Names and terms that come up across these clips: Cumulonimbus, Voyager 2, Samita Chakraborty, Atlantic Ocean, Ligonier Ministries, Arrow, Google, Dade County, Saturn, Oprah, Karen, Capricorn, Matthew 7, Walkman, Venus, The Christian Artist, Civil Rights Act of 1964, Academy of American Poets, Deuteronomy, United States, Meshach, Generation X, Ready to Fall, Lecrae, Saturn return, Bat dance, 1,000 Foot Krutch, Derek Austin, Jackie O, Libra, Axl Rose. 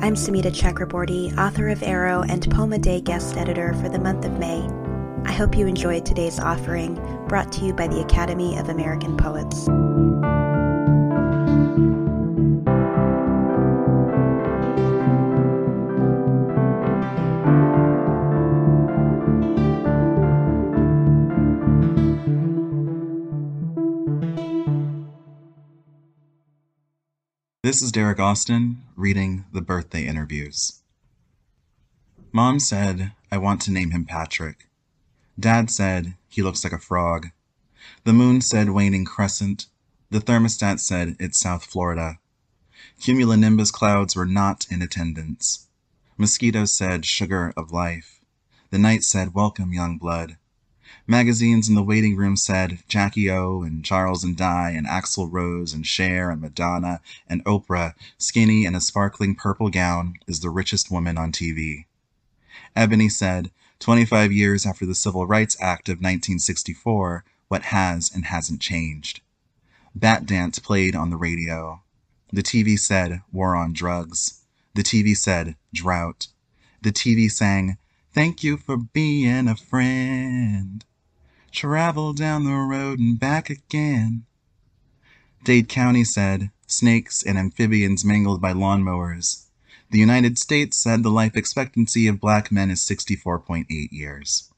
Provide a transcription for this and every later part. I'm Samita Chakraborty, author of Arrow and Poem a Day guest editor for the month of May. I hope you enjoyed today's offering, brought to you by the Academy of American Poets. This is Derek Austin, reading the birthday interviews. Mom said, I want to name him Patrick. Dad said, he looks like a frog. The moon said, waning crescent. The thermostat said, it's South Florida. Cumulonimbus clouds were not in attendance. Mosquitoes said, sugar of life. The night said, welcome, young blood. Magazines in the waiting room said Jackie O and Charles and Di and Axl Rose and Cher and Madonna and Oprah, skinny in a sparkling purple gown, is the richest woman on TV. Ebony said, 25 years after the Civil Rights Act of 1964, what has and hasn't changed. Bat Dance played on the radio. The TV said war on drugs. The TV said drought. The TV sang, thank you for being a friend. Travel down the road and back again. Dade County said, snakes and amphibians mangled by lawnmowers. The United States said the life expectancy of black men is 64.8 years.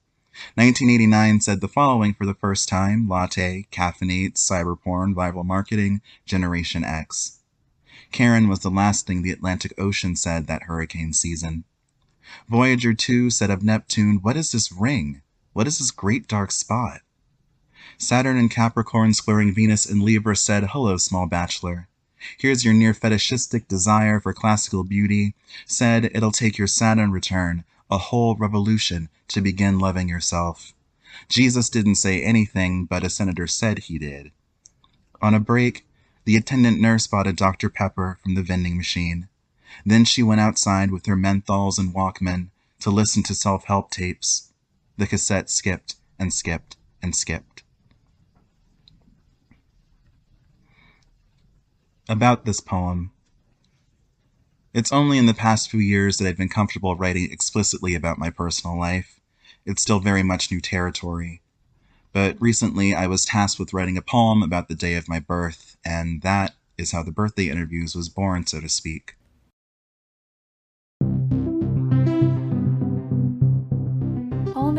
1989 said the following for the first time: latte, caffeinate, cyber porn, viral marketing, Generation X. Karen was the last thing the Atlantic Ocean said that hurricane season. Voyager 2 said of Neptune, what is this ring? What is this great dark spot? Saturn and Capricorn squaring Venus and Libra said, hello, small bachelor. Here's your near fetishistic desire for classical beauty. Said, it'll take your Saturn return, a whole revolution, to begin loving yourself. Jesus didn't say anything, but a senator said he did. On a break, the attendant nurse bought a Dr. Pepper from the vending machine. Then she went outside with her menthols and Walkman to listen to self-help tapes. The cassette skipped and skipped and skipped. About this poem. It's only in the past few years that I've been comfortable writing explicitly about my personal life. It's still very much new territory. But recently I was tasked with writing a poem about the day of my birth, and that is how the birthday interviews was born, so to speak. Poem